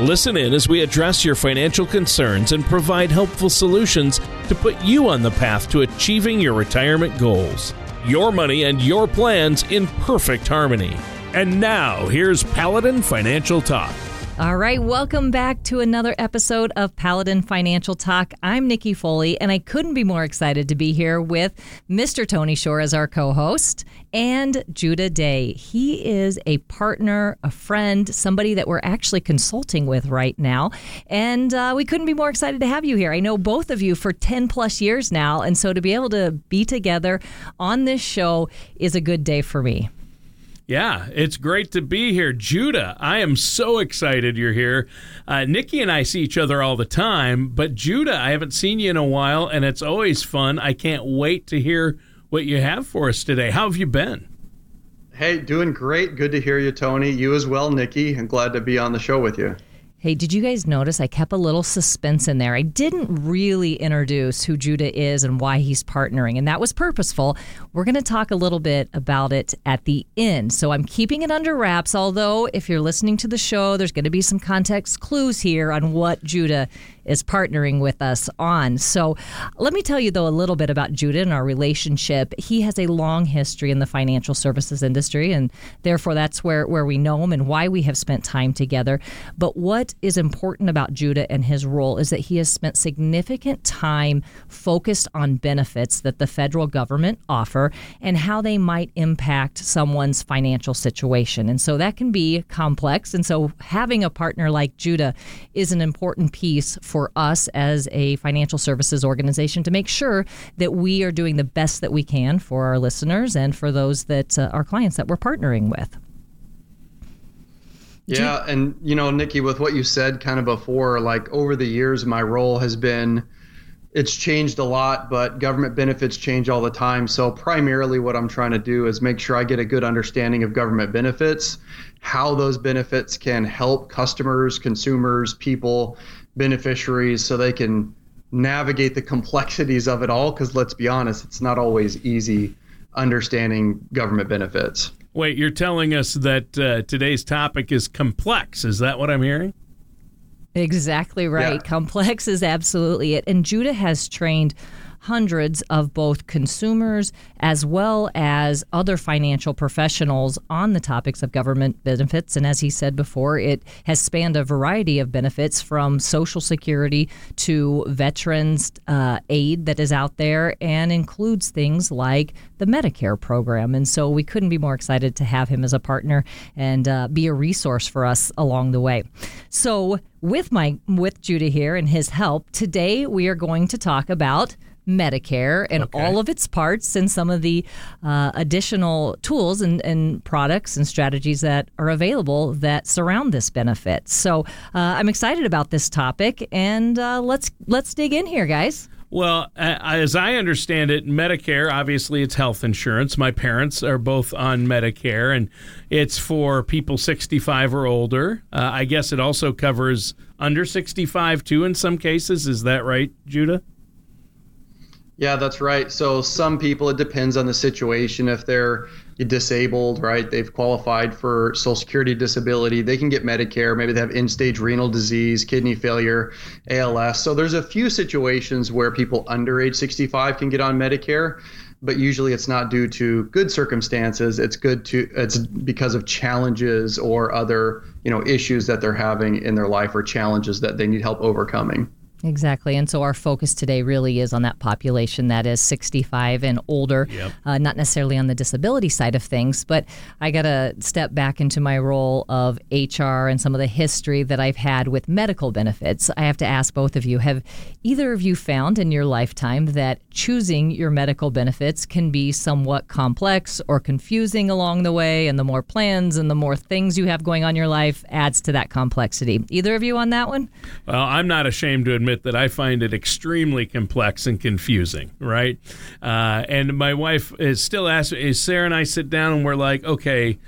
Listen in as we address your financial concerns and provide helpful solutions to put you on the path to achieving your retirement goals. Your money and your plans in perfect harmony. And now, here's Paladin Financial Talk. All right, welcome back to another episode of Paladin Financial Talk. I'm Nikki Foley, and I couldn't be more excited to be here with Mr. Tony Shore as our co-host and Judah Day. He is a partner, a friend, somebody that we're actually consulting with right now. And we couldn't be more excited to have you here. I know both of you for 10 plus years now, and so to be able to be together on this show is a good day for me. Yeah, it's great to be here. Judah, I am so excited you're here. Nikki and I see each other all the time, but Judah, I haven't seen you in a while, and it's always fun. I can't wait to hear what you have for us today. How have you been? Hey, doing great. Good to hear you, Tony. You as well, Nikki. I'm glad to be on the show with you. Hey, did you guys notice I kept a little suspense in there? I didn't really introduce who Judah is and why he's partnering, and that was purposeful. We're going to talk a little bit about it at the end, so I'm keeping it under wraps, although if you're listening to the show, there's going to be some context clues here on what Judah is partnering with us on. So let me tell you, though, a little bit about Judah and our relationship. He has a long history in the financial services industry, and therefore that's where we know him and why we have spent time together. But what is important about Judah and his role is that he has spent significant time focused on benefits that the federal government offer and how they might impact someone's financial situation. And so that can be complex. And so having a partner like Judah is an important piece for us as a financial services organization to make sure that we are doing the best that we can for our listeners and for those that our clients that we're partnering with. Yeah. And, you know, Nikki, with what you said kind of before, like over the years, my role has been, it's changed a lot, but government benefits change all the time. So primarily what I'm trying to do is make sure I get a good understanding of government benefits, how those benefits can help customers, consumers, people, beneficiaries, so they can navigate the complexities of it all, because let's be honest, it's not always easy understanding government benefits. Wait, you're telling us that today's topic is complex. Is that what I'm hearing? Exactly right. Yeah. Complex is absolutely it. And Judah has trained hundreds of both consumers as well as other financial professionals on the topics of government benefits. And as he said before, it has spanned a variety of benefits from Social Security to veterans aid that is out there and includes things like the Medicare program. And so we couldn't be more excited to have him as a partner and be a resource for us along the way. So with Judah here and his help, today we are going to talk about Medicare and all of its parts and some of the additional tools and products and strategies that are available that surround this benefit. So I'm excited about this topic, and let's dig in here, guys. Well, as I understand it, Medicare, obviously it's health insurance. My parents are both on Medicare, and it's for people 65 or older. I guess it also covers under 65 too in some cases. Is that right, Judah? Yeah, that's right. So some people, it depends on the situation. If they're disabled, right, they've qualified for Social Security disability, they can get Medicare. Maybe they have end-stage renal disease, kidney failure, ALS. So there's a few situations where people under age 65 can get on Medicare, but usually it's not due to good circumstances. It's because of challenges or other, issues that they're having in their life or challenges that they need help overcoming. Exactly. And so our focus today really is on that population that is 65 and older, yep. Not necessarily on the disability side of things. But I got to step back into my role of HR and some of the history that I've had with medical benefits. I have to ask both of you, have either of you found in your lifetime that choosing your medical benefits can be somewhat complex or confusing along the way? And the more plans and the more things you have going on in your life adds to that complexity. Either of you on that one? Well, I'm not ashamed to admit admit that I find it extremely complex and confusing, right? And my wife is still asking, Sarah and I sit down and we're like, okay,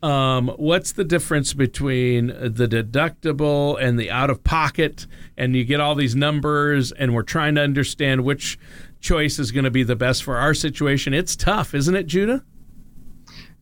what's the difference between the deductible and the out-of-pocket? And you get all these numbers, and we're trying to understand which choice is going to be the best for our situation. It's tough, isn't it, Judah?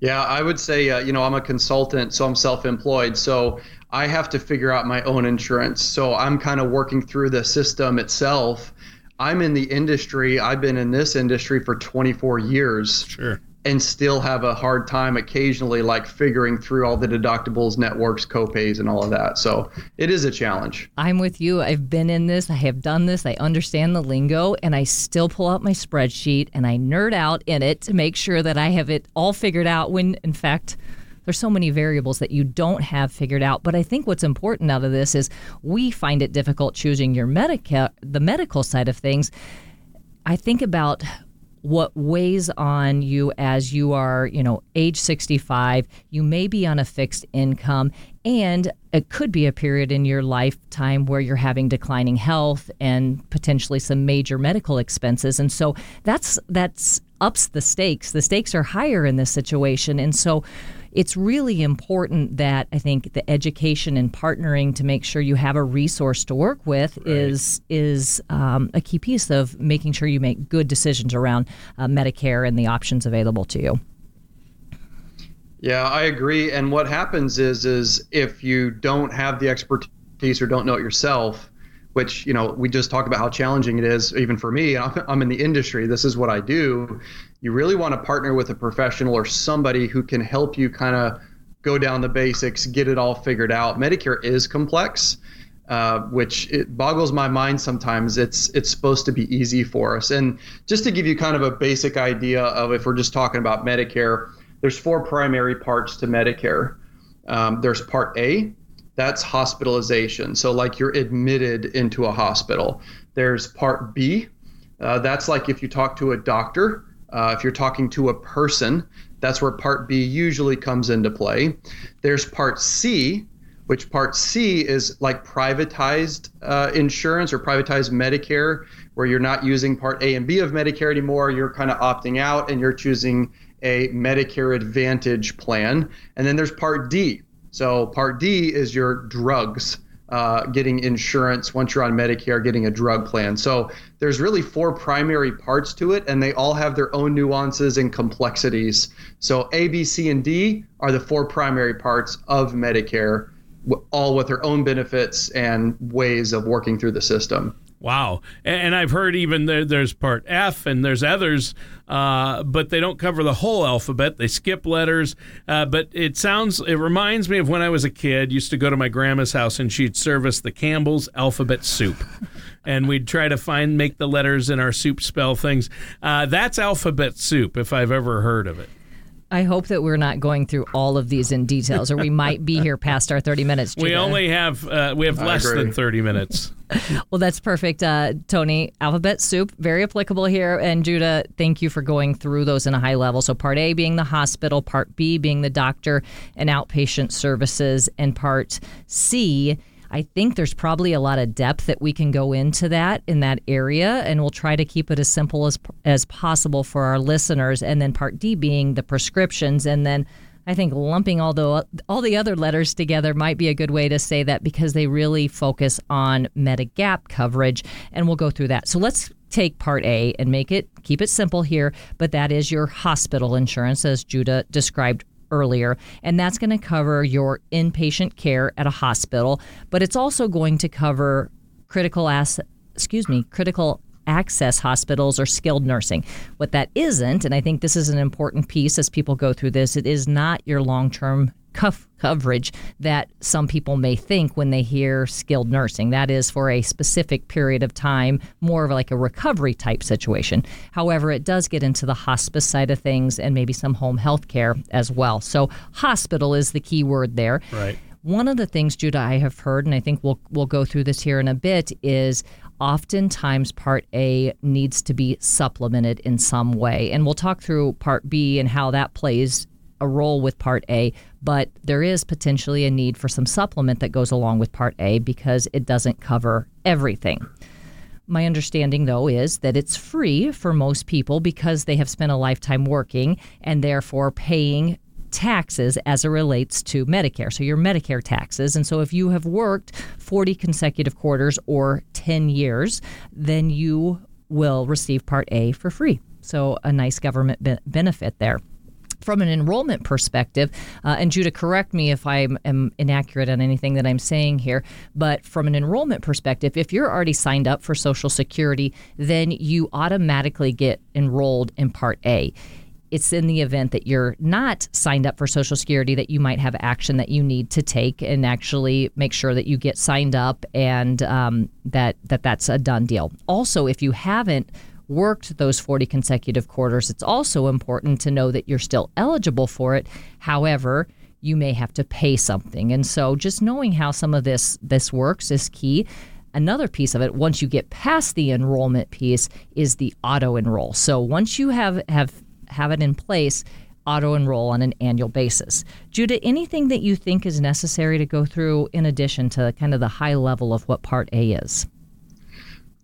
Yeah, I would say, I'm a consultant, so I'm self-employed. So I have to figure out my own insurance. So I'm kind of working through the system itself. I'm in the industry. I've been in this industry for 24 years. Sure. And still have a hard time occasionally, like, figuring through all the deductibles, networks, copays, and all of that. So it is a challenge. I'm with you. I've been in this. I have done this. I understand the lingo, and I still pull out my spreadsheet and I nerd out in it to make sure that I have it all figured out when, in fact, there's so many variables that you don't have figured out. But I think what's important out of this is we find it difficult choosing your the medical side of things. I think about what weighs on you as you are, age 65, you may be on a fixed income, and it could be a period in your lifetime where you're having declining health and potentially some major medical expenses. And so that's ups the stakes. The stakes are higher in this situation. And so it's really important that I think the education and partnering to make sure you have a resource to work with is a key piece of making sure you make good decisions around Medicare and the options available to you. Yeah, I agree. And what happens is if you don't have the expertise or don't know it yourself, which, we just talked about how challenging it is, even for me, I'm in the industry, this is what I do. You really want to partner with a professional or somebody who can help you kind of go down the basics, get it all figured out. Medicare is complex, which it boggles my mind sometimes. It's supposed to be easy for us. And just to give you kind of a basic idea of, if we're just talking about Medicare, there's four primary parts to Medicare. There's Part A. That's hospitalization. So like you're admitted into a hospital. There's Part B. That's like if you talk to a doctor, if you're talking to a person, that's where Part B usually comes into play. There's Part C, which Part C is like privatized insurance or privatized Medicare, where you're not using Part A and B of Medicare anymore. You're kind of opting out and you're choosing a Medicare Advantage plan. And then there's Part D. So Part D is your drugs, getting insurance once you're on Medicare, getting a drug plan. So there's really four primary parts to it, and they all have their own nuances and complexities. So A, B, C, and D are the four primary parts of Medicare, all with their own benefits and ways of working through the system. Wow. And I've heard even there's Part F and there's others, but they don't cover the whole alphabet. They skip letters. But it reminds me of when I was a kid, used to go to my grandma's house and she'd service the Campbell's alphabet soup. And we'd try to make the letters in our soup spell things. That's alphabet soup, if I've ever heard of it. I hope that we're not going through all of these in details, or we might be here past our 30 minutes. Judah. We have less than 30 minutes. Well, that's perfect, Tony. Alphabet soup, very applicable here. And Judah, thank you for going through those in a high level. So Part A being the hospital, Part B being the doctor and outpatient services, and Part C, I think there's probably a lot of depth that we can go into that in that area, and we'll try to keep it as simple as possible for our listeners. And then Part D being the prescriptions, and then I think lumping all the other letters together might be a good way to say that, because they really focus on Medigap coverage, and we'll go through that. So let's take Part A and keep it simple here, but that is your hospital insurance, as Judah described earlier, and that's going to cover your inpatient care at a hospital, but it's also going to cover critical access hospitals or skilled nursing. What that isn't, and I think this is an important piece as people go through this, it is not your long-term coverage that some people may think when they hear skilled nursing. That is for a specific period of time, more of like a recovery type situation. However, it does get into the hospice side of things and maybe some home health care as well. So hospital is the key word there. Right. One of the things, Judah, I have heard, and I think we'll go through this here in a bit, is oftentimes Part A needs to be supplemented in some way. And we'll talk through Part B and how that plays a role with Part A, but there is potentially a need for some supplement that goes along with Part A because it doesn't cover everything. My understanding, though, is that it's free for most people because they have spent a lifetime working and therefore paying taxes as it relates to Medicare, so your Medicare taxes. And so if you have worked 40 consecutive quarters or 10 years, then you will receive Part A for free. So a nice government benefit there. From an enrollment perspective, and Judah, correct me if I am inaccurate on anything that I'm saying here, but from an enrollment perspective, if you're already signed up for Social Security, then you automatically get enrolled in Part A. It's in the event that you're not signed up for Social Security that you might have action that you need to take and actually make sure that you get signed up and that's a done deal. Also, if you haven't worked those 40 consecutive quarters, it's also important to know that you're still eligible for it. However, you may have to pay something. And so just knowing how some of this works is key. Another piece of it, once you get past the enrollment piece, is the auto-enroll. So once you have it in place, auto-enroll on an annual basis. Judah, anything that you think is necessary to go through in addition to kind of the high level of what Part A is?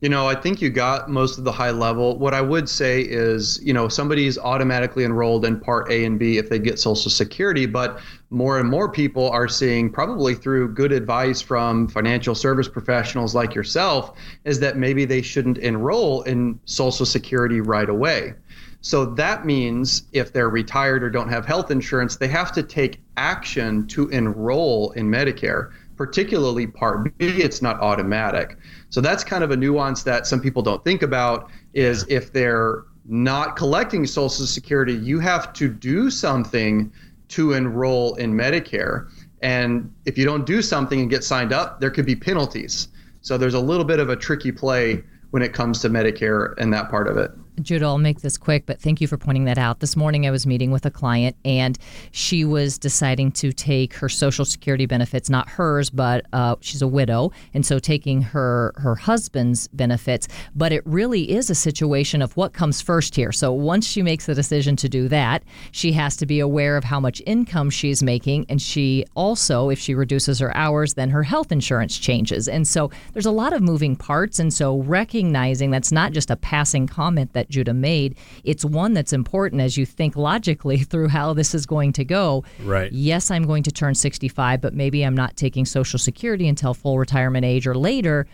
You know, I think you got most of the high level. What I would say is, you know, somebody's automatically enrolled in Part A and B if they get Social Security, but more and more people are seeing, probably through good advice from financial service professionals like yourself, is that maybe they shouldn't enroll in Social Security right away. So that means if they're retired or don't have health insurance, they have to take action to enroll in Medicare, particularly Part B. It's not automatic. So that's kind of a nuance that some people don't think about, is if they're not collecting Social Security, you have to do something to enroll in Medicare. And if you don't do something and get signed up, there could be penalties. So there's a little bit of a tricky play when it comes to Medicare and that part of it. Judah, I'll make this quick, but thank you for pointing that out. This morning I was meeting with a client and she was deciding to take her Social Security benefits, not hers, but she's a widow, and so taking her husband's benefits. But it really is a situation of what comes first here. So once she makes the decision to do that, she has to be aware of how much income she's making, and she also, if she reduces her hours, then her health insurance changes. And so there's a lot of moving parts, and so recognizing that's not just a passing comment that Judah made, it's one that's important as you think logically through how this is going to go. Right. Yes, I'm going to turn 65, but maybe I'm not taking Social Security until full retirement age or later.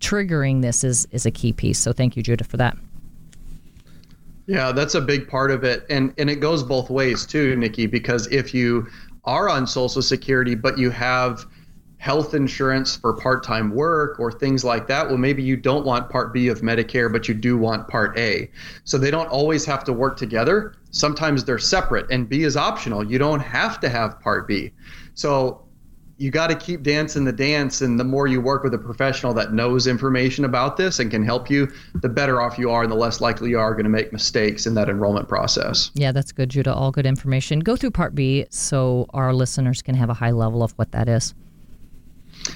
Triggering this is a key piece. So thank you, Judah, for that. Yeah, that's a big part of it. And it goes both ways too, Nikki, because if you are on Social Security, but you have health insurance for part-time work or things like that, well, maybe you don't want Part B of Medicare, but you do want Part A. So they don't always have to work together. Sometimes they're separate, and B is optional. You don't have to have Part B. So you got to keep dancing the dance, and the more you work with a professional that knows information about this and can help you, the better off you are and the less likely you are going to make mistakes in that enrollment process. Yeah, that's good, Judah. All good information. Go through Part B so our listeners can have a high level of what that is.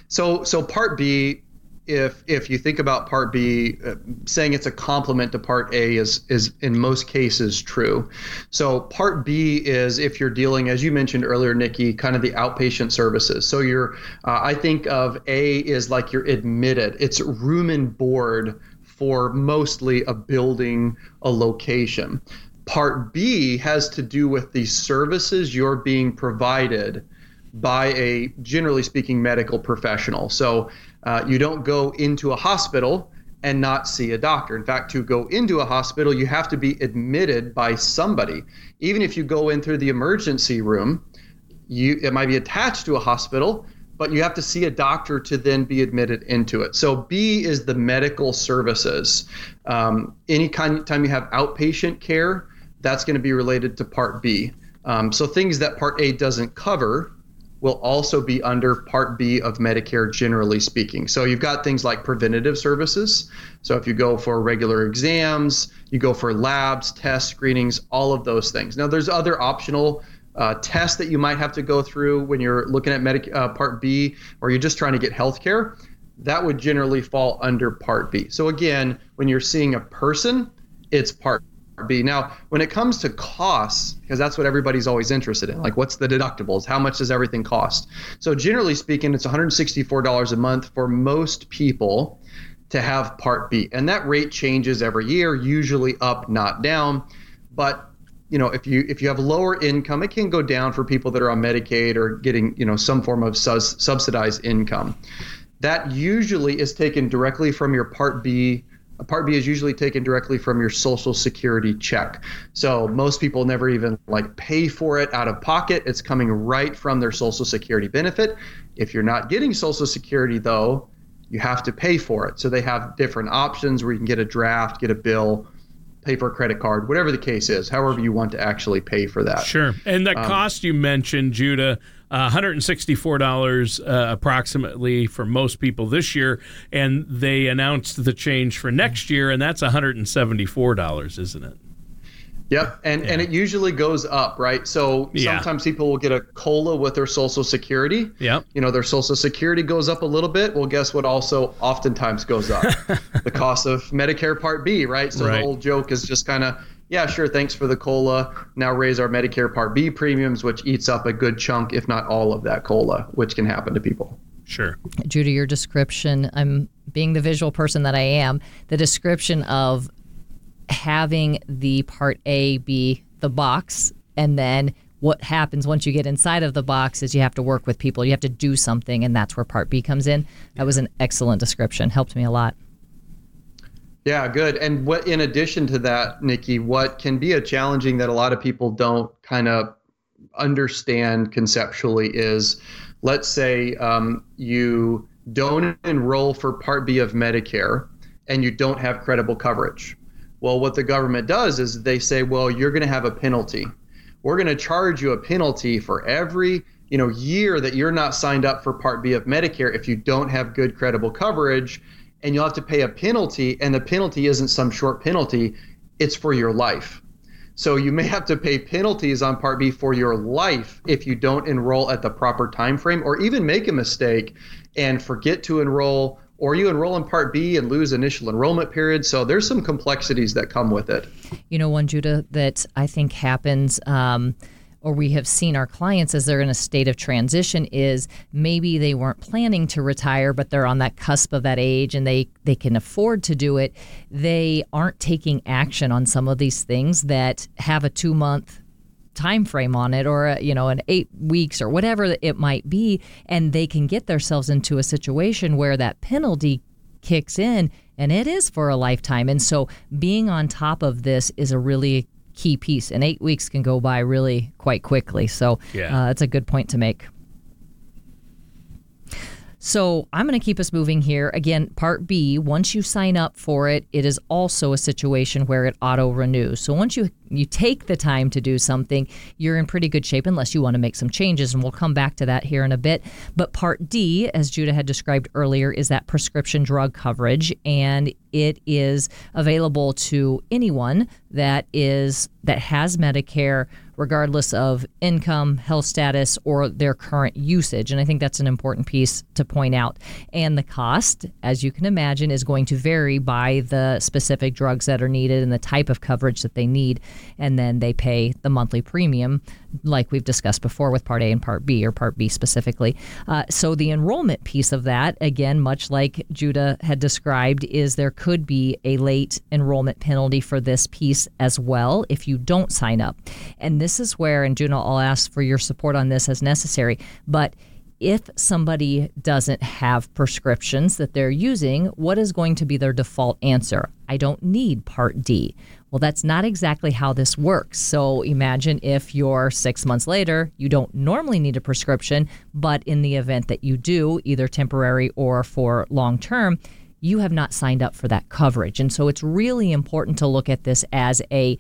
So Part B, if you think about Part B, saying it's a complement to Part A is in most cases true. So Part B is if you're dealing, as you mentioned earlier, Nikki, kind of the outpatient services. So you're, I think of A is like you're admitted. It's room and board for mostly a building, a location. Part B has to do with the services you're being provided by a, generally speaking, medical professional. So you don't go into a hospital and not see a doctor. In fact, to go into a hospital, you have to be admitted by somebody. Even if you go in through the emergency room, it might be attached to a hospital, but you have to see a doctor to then be admitted into it. So B is the medical services. Any kind of time you have outpatient care, that's going to be related to Part B. So things that Part A doesn't cover will also be under Part B of Medicare, generally speaking. So you've got things like preventative services. So if you go for regular exams, you go for labs, tests, screenings, all of those things. Now, there's other optional tests that you might have to go through when you're looking at Part B, or you're just trying to get health care. That would generally fall under Part B. So again, when you're seeing a person, it's Part AARP. Now, when it comes to costs, because that's what everybody's always interested in, like what's the deductibles? How much does everything cost? So generally speaking, it's $164 a month for most people to have Part B. And that rate changes every year, usually up, not down. But you know, if you have lower income, it can go down for people that are on Medicaid or getting, you know, some form of subsidized income. That usually is taken directly from your Part B. Part B is usually taken directly from your Social Security check. So most people never even like pay for it out of pocket. It's coming right from their Social Security benefit. If you're not getting Social Security though, you have to pay for it. So they have different options where you can get a draft, get a bill, pay for a credit card, whatever the case is, however you want to actually pay for that. Sure. And the cost you mentioned, Judah, $164 approximately for most people this year, and they announced the change for next year, and that's $174, isn't it? Yep, and it usually goes up, right? So sometimes people will get a COLA with their Social Security. Yep. You know, their Social Security goes up a little bit. Well, guess what also oftentimes goes up? The cost of Medicare Part B, right? So the old joke is just kind of, yeah, sure, thanks for the COLA. Now raise our Medicare Part B premiums, which eats up a good chunk, if not all of that COLA, which can happen to people. Sure. Judah, your description, I'm being the visual person that I am, the description of having the Part A be the box, and then what happens once you get inside of the box is you have to work with people, you have to do something, and that's where Part B comes in. That was an excellent description, helped me a lot. Yeah, good. And what, in addition to that, Nikki, what can be a challenging that a lot of people don't kind of understand conceptually is, let's say you don't enroll for Part B of Medicare and you don't have credible coverage. Well, what the government does is they say, well, you're going to have a penalty. We're going to charge you a penalty for every, you know, year that you're not signed up for Part B of Medicare if you don't have good credible coverage, and you'll have to pay a penalty, and the penalty isn't some short penalty, it's for your life. So you may have to pay penalties on Part B for your life if you don't enroll at the proper time frame, or even make a mistake and forget to enroll, or you enroll in Part B and lose initial enrollment period. So there's some complexities that come with it. You know, one, Judah, that I think happens, or we have seen our clients as they're in a state of transition, is maybe they weren't planning to retire, but they're on that cusp of that age and they can afford to do it. They aren't taking action on some of these things that have a 2-month time frame on it, or you know, an 8 weeks or whatever it might be, and they can get themselves into a situation where that penalty kicks in, and it is for a lifetime. And so being on top of this is a really key piece, and 8 weeks can go by really quite quickly. So that's a good point to make. So I'm going to keep us moving here. Again, Part B, once you sign up for it, it is also a situation where it auto-renews. So once you take the time to do something, you're in pretty good shape unless you want to make some changes, and we'll come back to that here in a bit. But Part D, as Judah had described earlier, is that prescription drug coverage, and it is available to anyone that has Medicare, regardless of income, health status, or their current usage. And I think that's an important piece to point out. And the cost, as you can imagine, is going to vary by the specific drugs that are needed and the type of coverage that they need. And then they pay the monthly premium, like we've discussed before with Part A and Part B, or Part B specifically. So the enrollment piece of that, again, much like Judah had described, is there could be a late enrollment penalty for this piece as well if you don't sign up. And this is where, and Judah, I'll ask for your support on this as necessary, but if somebody doesn't have prescriptions that they're using, what is going to be their default answer? I don't need Part D. Well, that's not exactly how this works. So imagine if you're 6 months later, you don't normally need a prescription, but in the event that you do, either temporary or for long term, you have not signed up for that coverage. And so it's really important to look at this as a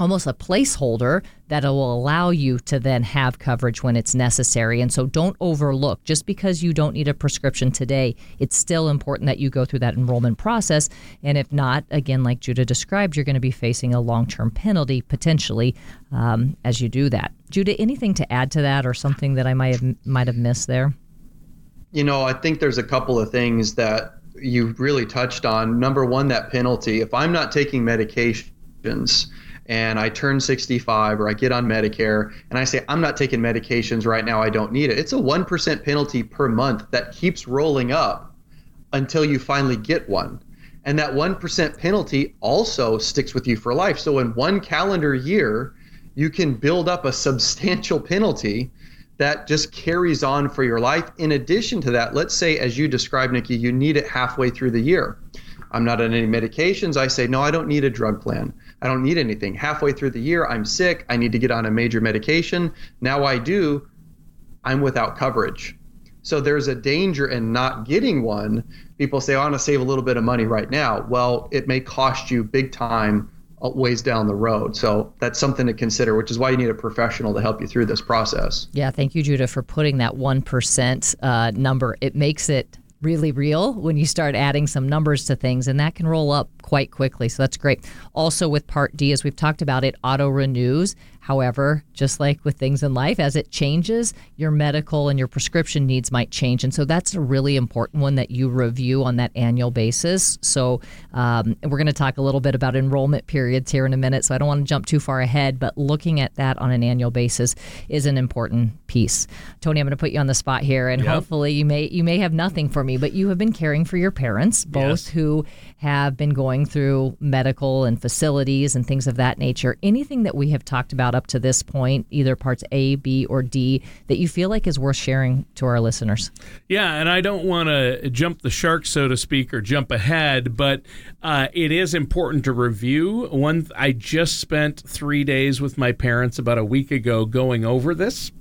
almost a placeholder that will allow you to then have coverage when it's necessary. And so don't overlook, just because you don't need a prescription today, it's still important that you go through that enrollment process. And if not, again, like Judah described, you're going to be facing a long-term penalty potentially as you do that. Judah, anything to add to that, or something that I might have missed there? You know, I think there's a couple of things that you really touched on. Number one, that penalty. If I'm not taking medication, medications and I turn 65 or I get on Medicare and I say, I'm not taking medications right now, I don't need it. It's a 1% penalty per month that keeps rolling up until you finally get one. And that 1% penalty also sticks with you for life. So in one calendar year, you can build up a substantial penalty that just carries on for your life. In addition to that, let's say, as you described, Nikki, you need it halfway through the year. I'm not on any medications. I say, no, I don't need a drug plan. I don't need anything. Halfway through the year, I'm sick. I need to get on a major medication. Now I do. I'm without coverage. So there's a danger in not getting one. People say, I want to save a little bit of money right now. Well, it may cost you big time ways down the road. So that's something to consider, which is why you need a professional to help you through this process. Yeah, thank you, Judah, for putting that 1% number. It makes it really real when you start adding some numbers to things, and that can roll up quite quickly. So that's great. Also with Part D, as we've talked about, it auto renews. However, just like with things in life, as it changes, your medical and your prescription needs might change. And so that's a really important one that you review on that annual basis. So we're going to talk a little bit about enrollment periods here in a minute, so I don't want to jump too far ahead, but looking at that on an annual basis is an important piece. Tony, I'm going to put you on the spot here, and hopefully you may have nothing for me, but you have been caring for your parents, both who have been going through medical and facilities and things of that nature. Anything that we have talked about up to this point, either parts A, B, or D, that you feel like is worth sharing to our listeners? Yeah, and I don't want to jump the shark, so to speak, or jump ahead, but it is important to review. I just spent 3 days with my parents about a week ago going over this.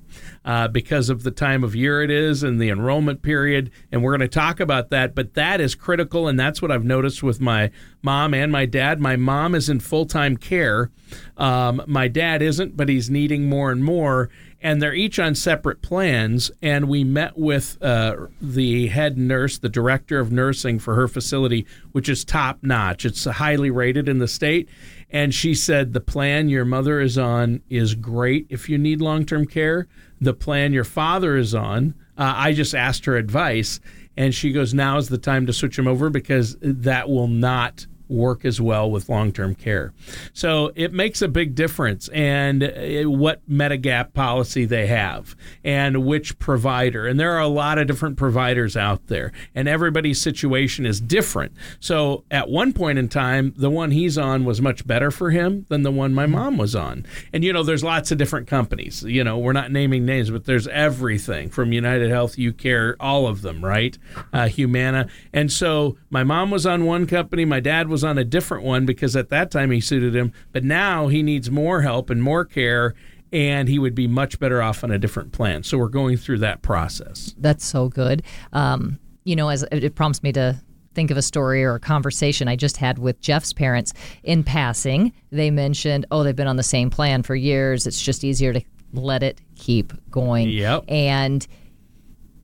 Because of the time of year it is and the enrollment period. And we're going to talk about that. But that is critical. And that's what I've noticed with my mom and my dad. My mom is in full-time care. My dad isn't, but he's needing more and more. And they're each on separate plans. And we met with the head nurse, the director of nursing for her facility, which is top-notch. It's highly rated in the state. And she said, the plan your mother is on is great if you need long-term care. The plan your father is on, I just asked her advice, and she goes, now is the time to switch him over because that will not work as well with long-term care. So it makes a big difference, and what Medigap policy they have and which provider. And there are a lot of different providers out there, and everybody's situation is different. So at one point in time, the one he's on was much better for him than the one my mom was on. And, you know, there's lots of different companies. You know, we're not naming names, but there's everything from UnitedHealth, UCARE, all of them, right? Humana. And so my mom was on one company, my dad was on a different one because at that time he suited him, but now he needs more help and more care, and he would be much better off on a different plan. So we're going through that process. That's so good. You know, as it prompts me to think of a story or a conversation I just had with Jeff's parents in passing. They mentioned, they've been on the same plan for years. It's just easier to let it keep going. Yep. And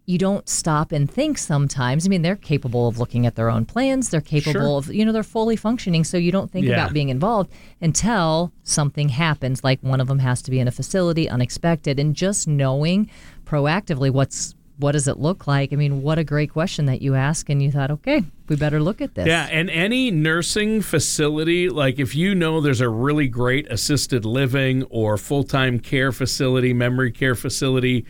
you don't stop and think sometimes. I mean, they're capable of looking at their own plans. They're capable of, you know, they're fully functioning. So you don't think about being involved until something happens, like one of them has to be in a facility, unexpected. And just knowing proactively what does it look like? I mean, what a great question that you ask. And you thought, okay, we better look at this. Yeah, and any nursing facility, like if you know there's a really great assisted living or full-time care facility, memory care facility,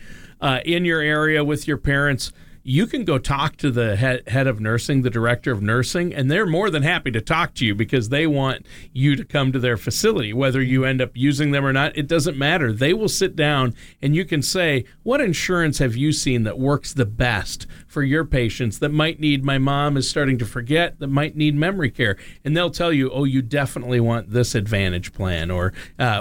in your area with your parents, you can go talk to the head of nursing, the director of nursing, and they're more than happy to talk to you because they want you to come to their facility. Whether you end up using them or not, it doesn't matter. They will sit down and you can say, what insurance have you seen that works the best for your patients that might need, my mom is starting to forget, that might need memory care? And they'll tell you, you definitely want this Advantage plan, or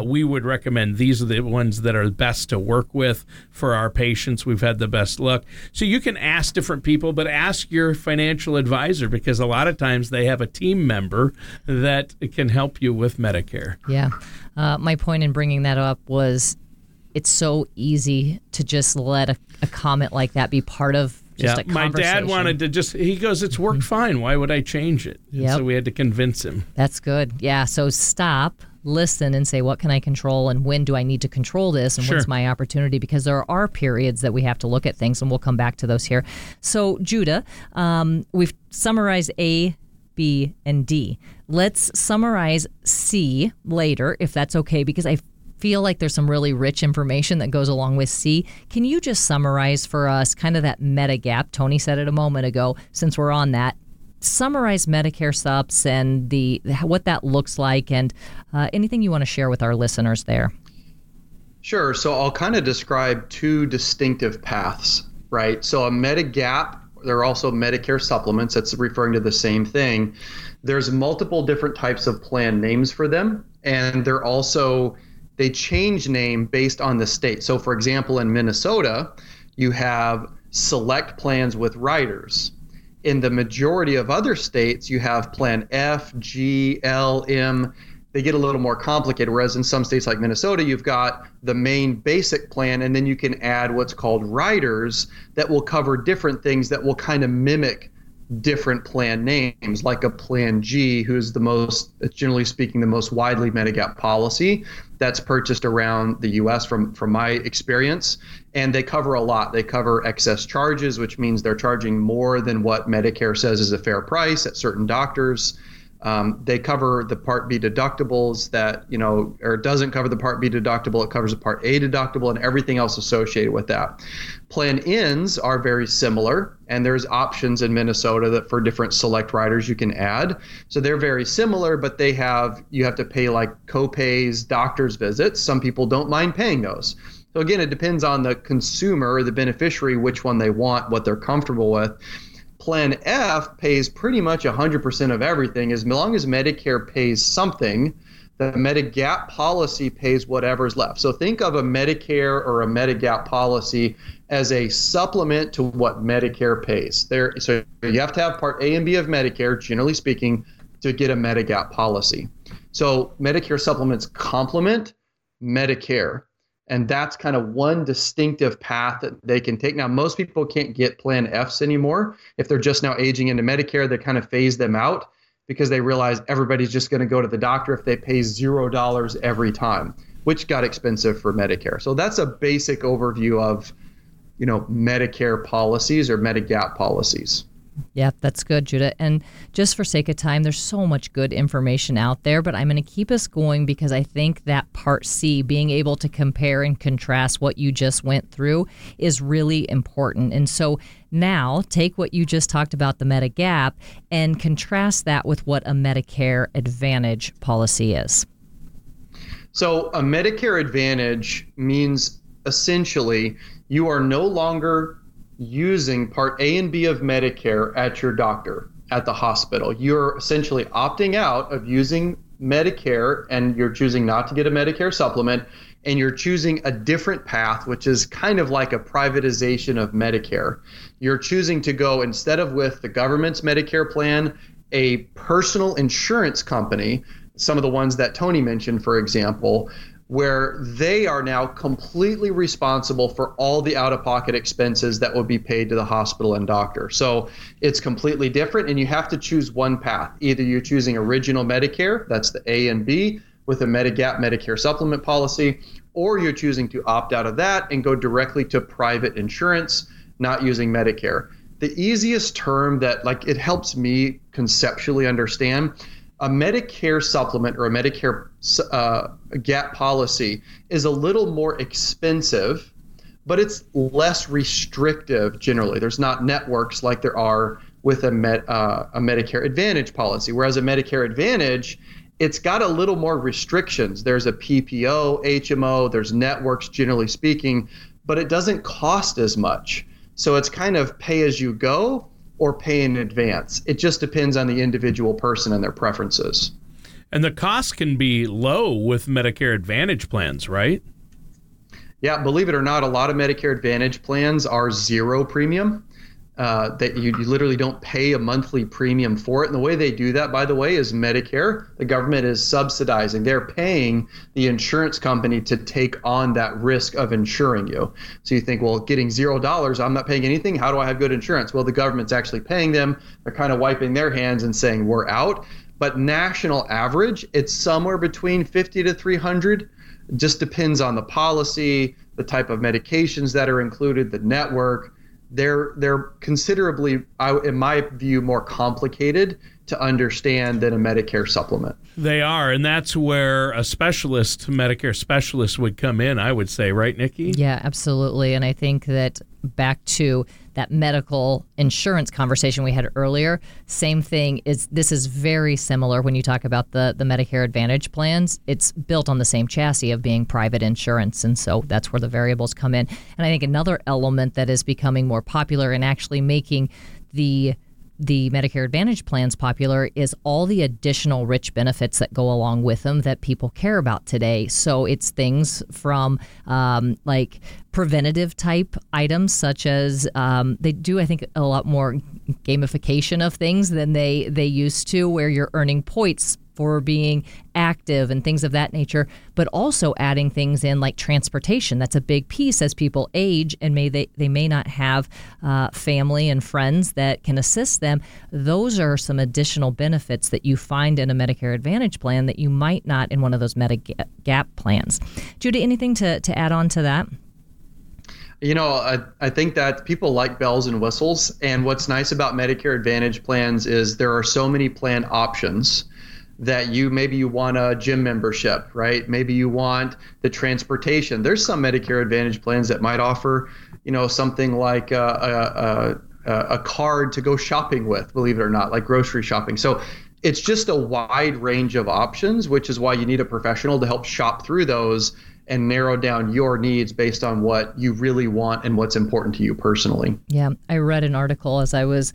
we would recommend these are the ones that are best to work with for our patients. We've had the best luck. So you can ask different people, but ask your financial advisor, because a lot of times they have a team member that can help you with Medicare. Yeah. My point in bringing that up was it's so easy to just let a comment like that be part of just a conversation. My dad wanted to he goes, it's worked fine. Why would I change it? Yep. So we had to convince him. That's good. Yeah. So stop, listen, and say, what can I control and when do I need to control this? And what's my opportunity? Because there are periods that we have to look at things, and we'll come back to those here. So Judah, we've summarized A, B, and D. Let's summarize C later, if that's okay, because I feel like there's some really rich information that goes along with C. Can you just summarize for us kind of that meta gap? Tony said it a moment ago, since we're on that. Summarize Medicare Sups and the what that looks like and anything you want to share with our listeners there. Sure. So I'll kind of describe two distinctive paths, right? So a Medigap, there are also Medicare supplements. That's referring to the same thing. There's multiple different types of plan names for them, and they're also, they change name based on the state. So for example, in Minnesota, you have select plans with riders. In the majority of other states, you have Plan F, G, L, M. They get a little more complicated, whereas in some states like Minnesota, you've got the main basic plan, and then you can add what's called riders that will cover different things that will kind of mimic different plan names, like a Plan G, who's the most, generally speaking, the most widely Medigap policy that's purchased around the U.S. from my experience. And they cover a lot. They cover excess charges, which means they're charging more than what Medicare says is a fair price at certain doctors. They cover the Part B deductibles that, you know, or it doesn't cover the Part B deductible, it covers the Part A deductible and everything else associated with that. Plan Ns are very similar, and there's options in Minnesota that for different select riders you can add. So they're very similar, but they have, you have to pay like co-pays, doctor's visits. Some people don't mind paying those. So again, it depends on the consumer or the beneficiary, which one they want, what they're comfortable with. Plan F pays pretty much 100% of everything. As long as Medicare pays something, the Medigap policy pays whatever's left. So think of a Medicare or a Medigap policy as a supplement to what Medicare pays. There, so you have to have Part A and B of Medicare, generally speaking, to get a Medigap policy. So Medicare supplements complement Medicare. And that's kind of one distinctive path that they can take. Now, most people can't get Plan Fs anymore. If they're just now aging into Medicare, they kind of phase them out because they realize everybody's just going to go to the doctor if they pay $0 every time, which got expensive for Medicare. So that's a basic overview of, you know, Medicare policies or Medigap policies. Yeah, that's good, Judah. And just for sake of time, there's so much good information out there, but I'm going to keep us going because I think that Part C, being able to compare and contrast what you just went through, is really important. And so now take what you just talked about, the Medigap, and contrast that with what a Medicare Advantage policy is. So a Medicare Advantage means essentially you are no longer using Part A and B of Medicare at your doctor, at the hospital. You're essentially opting out of using Medicare, and you're choosing not to get a Medicare supplement, and you're choosing a different path, which is kind of like a privatization of Medicare. You're choosing to go, instead of with the government's Medicare plan, a personal insurance company, some of the ones that Tony mentioned, for example, where they are now completely responsible for all the out-of-pocket expenses that would be paid to the hospital and doctor. So it's completely different, and you have to choose one path. Either you're choosing original Medicare, that's the A and B, with a Medigap Medicare supplement policy, or you're choosing to opt out of that and go directly to private insurance, not using Medicare. The easiest term that, like, it helps me conceptually understand, a Medicare supplement or a Medicare gap policy is a little more expensive, but it's less restrictive generally. There's not networks like there are with a Medicare Advantage policy, whereas a Medicare Advantage, it's got a little more restrictions. There's a PPO, HMO, there's networks generally speaking, but it doesn't cost as much. So it's kind of pay as you go or pay in advance. It just depends on the individual person and their preferences. And the cost can be low with Medicare Advantage plans, right? Yeah, believe it or not, a lot of Medicare Advantage plans are zero premium, that you literally don't pay a monthly premium for it. And the way they do that, by the way, is Medicare, the government is subsidizing. They're paying the insurance company to take on that risk of insuring you. So you think, well, getting $0, I'm not paying anything. How do I have good insurance? Well, the government's actually paying them. They're kind of wiping their hands and saying, we're out. But national average, it's somewhere between 50 to 300. It just depends on the policy, the type of medications that are included, the network. They're considerably, in my view, more complicated to understand than a Medicare supplement. They are, and that's where a specialist, Medicare specialist, would come in, I would say, right, Nikki? Yeah, absolutely. And I think that back to that medical insurance conversation we had earlier, same thing is, this is very similar when you talk about the Medicare Advantage plans. It's built on the same chassis of being private insurance, and so that's where the variables come in. And I think another element that is becoming more popular and actually making the Medicare Advantage plans popular is all the additional rich benefits that go along with them that people care about today. So it's things from like preventative type items, such as they do, I think, a lot more gamification of things than they used to, where you're earning points for being active and things of that nature, but also adding things in like transportation. That's a big piece as people age and they may not have family and friends that can assist them. Those are some additional benefits that you find in a Medicare Advantage plan that you might not in one of those Medigap plans. Judah, anything to add on to that? You know, I think that people like bells and whistles. And what's nice about Medicare Advantage plans is there are so many plan options that maybe you want a gym membership, right? Maybe you want the transportation. There's some Medicare Advantage plans that might offer, something like a card to go shopping with, believe it or not, like grocery shopping. So it's just a wide range of options, which is why you need a professional to help shop through those and narrow down your needs based on what you really want and what's important to you personally. Yeah, I read an article as I was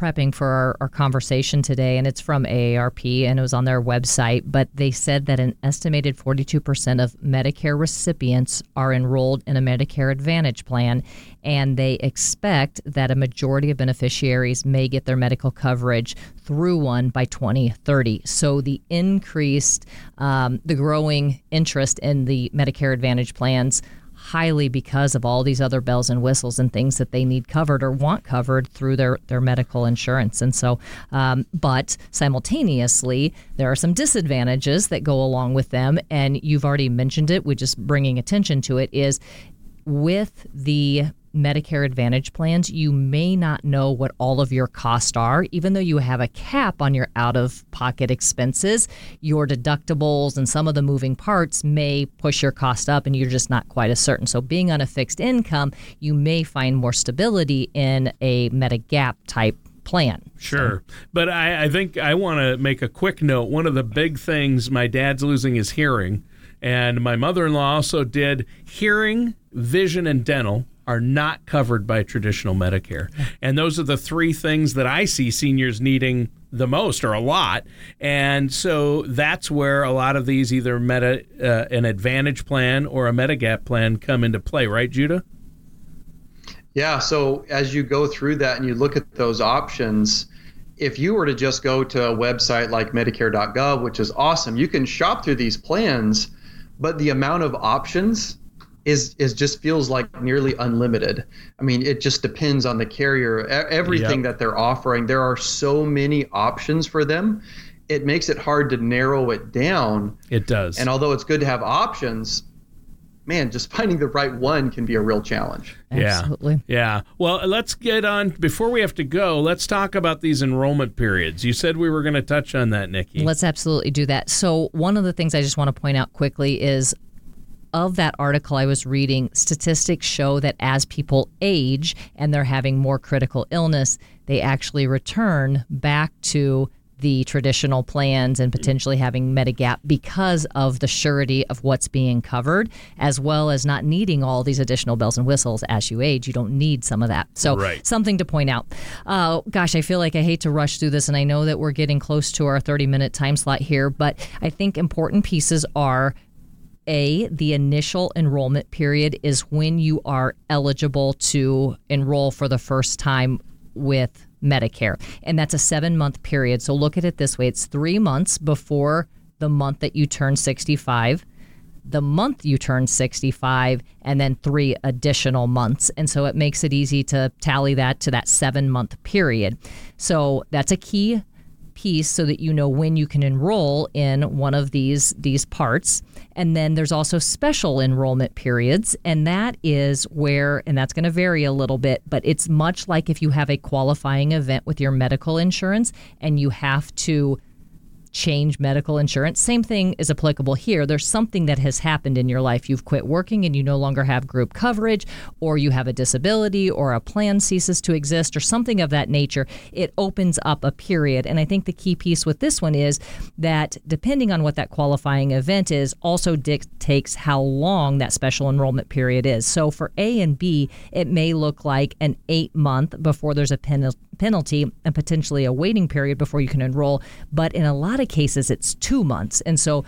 prepping for our conversation today, and it's from AARP, and it was on their website, but they said that an estimated 42% of Medicare recipients are enrolled in a Medicare Advantage plan, and they expect that a majority of beneficiaries may get their medical coverage through one by 2030. So the increased, the growing interest in the Medicare Advantage plans, highly because of all these other bells and whistles and things that they need covered or want covered through their medical insurance. And so, but simultaneously, there are some disadvantages that go along with them. And you've already mentioned it, we're just bringing attention to it, is with the Medicare Advantage plans, you may not know what all of your costs are, even though you have a cap on your out-of-pocket expenses. Your deductibles and some of the moving parts may push your cost up, and you're just not quite as certain. So being on a fixed income, you may find more stability in a Medigap type plan. Sure. But I think I want to make a quick note. One of the big things, my dad's losing his hearing, and my mother-in-law also did hearing, vision, and dental are not covered by traditional Medicare. And those are the three things that I see seniors needing the most, or a lot. And so that's where a lot of these, either an Advantage plan or a Medigap plan, come into play, right, Judah? Yeah, so as you go through that and you look at those options, if you were to just go to a website like Medicare.gov, which is awesome, you can shop through these plans, but the amount of options is just feels like nearly unlimited. I mean, it just depends on the carrier. Everything that they're offering, there are so many options for them. It makes it hard to narrow it down. It does. And although it's good to have options, man, just finding the right one can be a real challenge. Absolutely. Yeah. Well, let's get on, before we have to go, let's talk about these enrollment periods. You said we were going to touch on that, Nikki. Let's absolutely do that. So one of the things I just want to point out quickly is, of that article I was reading, statistics show that as people age and they're having more critical illness, they actually return back to the traditional plans and potentially having Medigap because of the surety of what's being covered, as well as not needing all these additional bells and whistles. As you age, you don't need some of that. So Something to point out. Gosh, I feel like I hate to rush through this, and I know that we're getting close to our 30-minute time slot here, but I think important pieces are, A, the initial enrollment period is when you are eligible to enroll for the first time with Medicare. And that's a 7-month period. So look at it this way. It's 3 months before the month that you turn 65, the month you turn 65, and then 3 additional months. And so it makes it easy to tally that to that 7-month period. So that's a key piece so that you know when you can enroll in one of these parts. And then there's also special enrollment periods, and that is where, and that's going to vary a little bit, but it's much like if you have a qualifying event with your medical insurance and you have to change medical insurance. Same thing is applicable here. There's something that has happened in your life. You've quit working and you no longer have group coverage, or you have a disability, or a plan ceases to exist, or something of that nature. It opens up a period. And I think the key piece with this one is that depending on what that qualifying event is also dictates how long that special enrollment period is. So for A and B, it may look like an 8-month before there's a penalty and potentially a waiting period before you can enroll. But in a lot of cases, it's 2 months. And so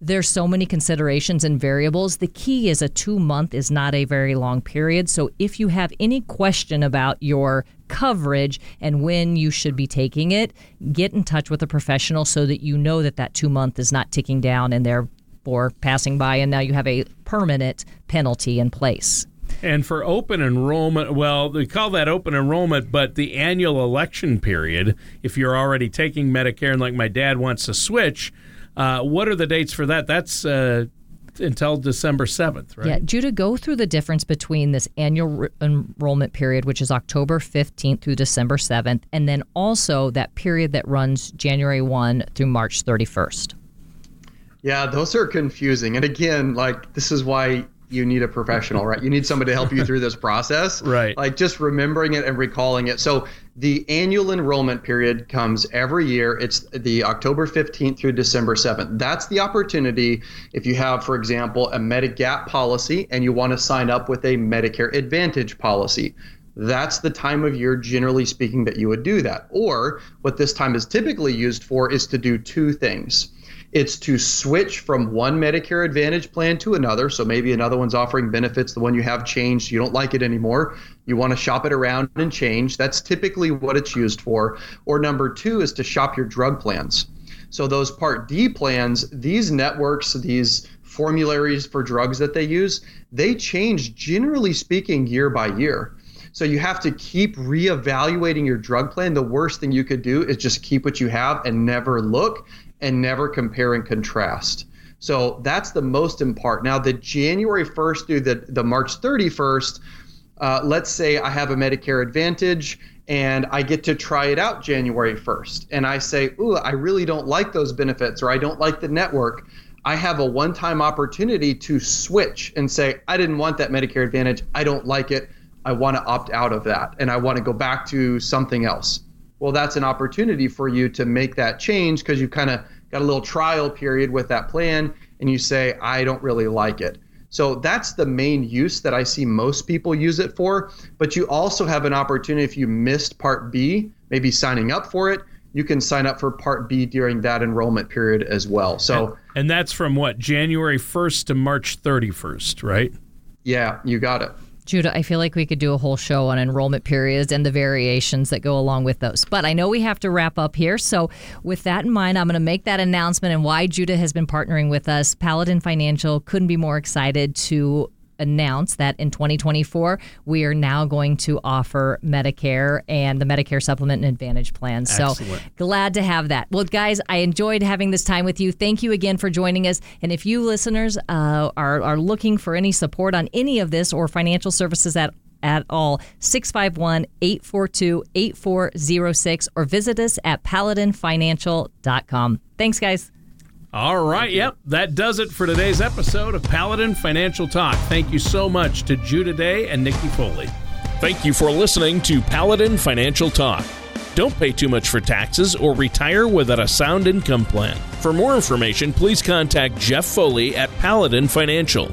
there's so many considerations and variables. The key is a 2-month is not a very long period. So if you have any question about your coverage and when you should be taking it, get in touch with a professional so that you know that that 2-month is not ticking down and therefore passing by, and now you have a permanent penalty in place. And for open enrollment, well, they call that open enrollment, but the annual election period, if you're already taking Medicare and like my dad wants to switch, what are the dates for that? That's until December 7th, right? Yeah, Judah, go through the difference between this annual enrollment period, which is October 15th through December 7th, and then also that period that runs January 1 through March 31st. Yeah, those are confusing. And again, like this is why you need a professional, right? You need somebody to help you through this process. Right. Like just remembering it and recalling it. So the annual enrollment period comes every year. It's the October 15th through December 7th. That's the opportunity if you have, for example, a Medigap policy and you want to sign up with a Medicare Advantage policy. That's the time of year, generally speaking, that you would do that. Or what this time is typically used for is to do two things. It's to switch from one Medicare Advantage plan to another. So maybe another one's offering benefits, the one you have changed, you don't like it anymore. You want to shop it around and change. That's typically what it's used for. Or number two is to shop your drug plans. So those Part D plans, these networks, these formularies for drugs that they use, they change, generally speaking, year by year. So you have to keep reevaluating your drug plan. The worst thing you could do is just keep what you have and never look and never compare and contrast. So that's the most important. Now, the January 1st through the March 31st, let's say I have a Medicare Advantage and I get to try it out January 1st. And I say, ooh, I really don't like those benefits, or I don't like the network. I have a one-time opportunity to switch and say, I didn't want that Medicare Advantage. I don't like it. I want to opt out of that and I want to go back to something else. Well, that's an opportunity for you to make that change because you've kind of got a little trial period with that plan and you say, I don't really like it. So that's the main use that I see most people use it for. But you also have an opportunity if you missed Part B, maybe signing up for it, you can sign up for Part B during that enrollment period as well. So, and that's from what, January 1st to March 31st, right? Yeah, you got it. Judah, I feel like we could do a whole show on enrollment periods and the variations that go along with those. But I know we have to wrap up here. So with that in mind, I'm going to make that announcement and why Judah has been partnering with us. Paladin Financial couldn't be more excited to announce that in 2024, we are now going to offer Medicare and the Medicare Supplement and Advantage Plan. Excellent. So glad to have that. Well, guys, I enjoyed having this time with you. Thank you again for joining us. And if you listeners are looking for any support on any of this or financial services at all, 651-842-8406 or visit us at paladinfinancial.com. Thanks, guys. All right. Yep. That does it for today's episode of Paladin Financial Talk. Thank you so much to Judah Day and Nikki Foley. Thank you for listening to Paladin Financial Talk. Don't pay too much for taxes or retire without a sound income plan. For more information, please contact Jeff Foley at Paladin Financial.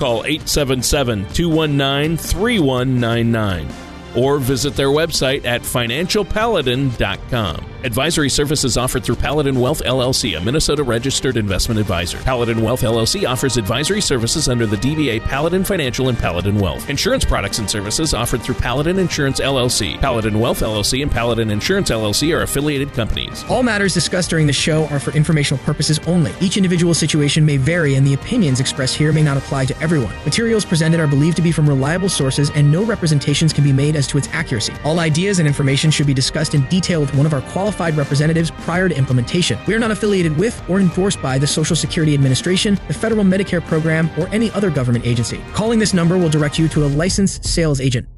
Call 877-219-3199. Or visit their website at financialpaladin.com. Advisory services offered through Paladin Wealth LLC, a Minnesota-registered investment advisor. Paladin Wealth LLC offers advisory services under the DBA Paladin Financial and Paladin Wealth. Insurance products and services offered through Paladin Insurance LLC. Paladin Wealth LLC and Paladin Insurance LLC are affiliated companies. All matters discussed during the show are for informational purposes only. Each individual situation may vary, and the opinions expressed here may not apply to everyone. Materials presented are believed to be from reliable sources, and no representations can be made as as to its accuracy. All ideas and information should be discussed in detail with one of our qualified representatives prior to implementation. We are not affiliated with or endorsed by the Social Security Administration, the Federal Medicare Program, or any other government agency. Calling this number will direct you to a licensed sales agent.